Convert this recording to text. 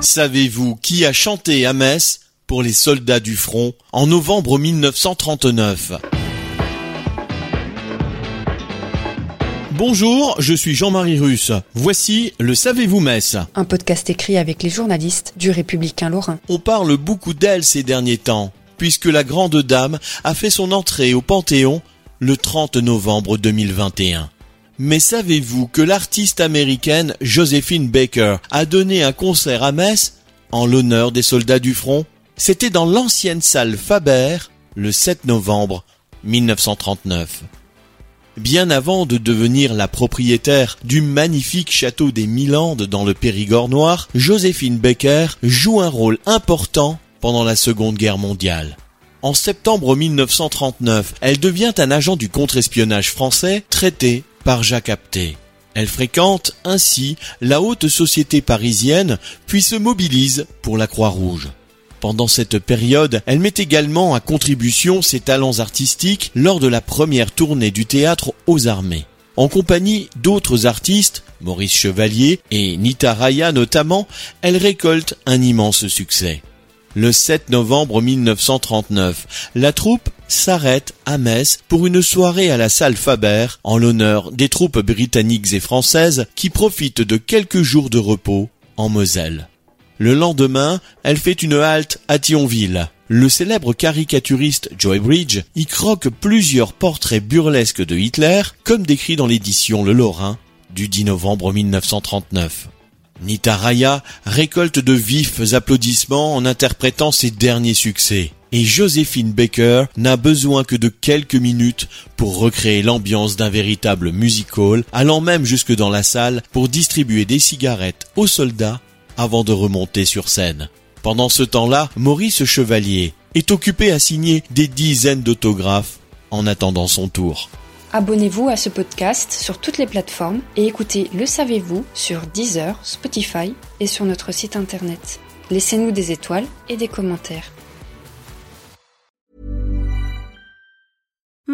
Savez-vous qui a chanté à Metz pour les soldats du front en novembre 1939? Bonjour, je suis Jean-Marie Russe. Voici le Savez-vous Metz, un podcast écrit avec les journalistes du Républicain Lorrain. On parle beaucoup d'elle ces derniers temps, puisque la grande dame a fait son entrée au Panthéon le 30 novembre 2021. Mais savez-vous que l'artiste américaine Joséphine Baker a donné un concert à Metz en l'honneur des soldats du front? C'était dans l'ancienne salle Faber le 7 novembre 1939. Bien avant de devenir la propriétaire du magnifique château des Milandes dans le Périgord Noir, Joséphine Baker joue un rôle important pendant la Seconde Guerre mondiale. En septembre 1939, elle devient un agent du contre-espionnage français traité par Jacques Apté. Elle fréquente ainsi la haute société parisienne, puis se mobilise pour la Croix-Rouge. Pendant cette période, elle met également à contribution ses talents artistiques lors de la première tournée du théâtre aux armées. En compagnie d'autres artistes, Maurice Chevalier et Nita Raya notamment, elle récolte un immense succès. Le 7 novembre 1939, la troupe s'arrête à Metz pour une soirée à la salle Faber en l'honneur des troupes britanniques et françaises qui profitent de quelques jours de repos en Moselle. Le lendemain, elle fait une halte à Thionville. Le célèbre caricaturiste Joy Bridge y croque plusieurs portraits burlesques de Hitler, comme décrit dans l'édition Le Lorrain du 10 novembre 1939. Nita Raya récolte de vifs applaudissements en interprétant ses derniers succès. Et Joséphine Baker n'a besoin que de quelques minutes pour recréer l'ambiance d'un véritable music hall, allant même jusque dans la salle pour distribuer des cigarettes aux soldats avant de remonter sur scène. Pendant ce temps-là, Maurice Chevalier est occupé à signer des dizaines d'autographes en attendant son tour. Abonnez-vous à ce podcast sur toutes les plateformes et écoutez Le Savez-vous sur Deezer, Spotify et sur notre site internet. Laissez-nous des étoiles et des commentaires.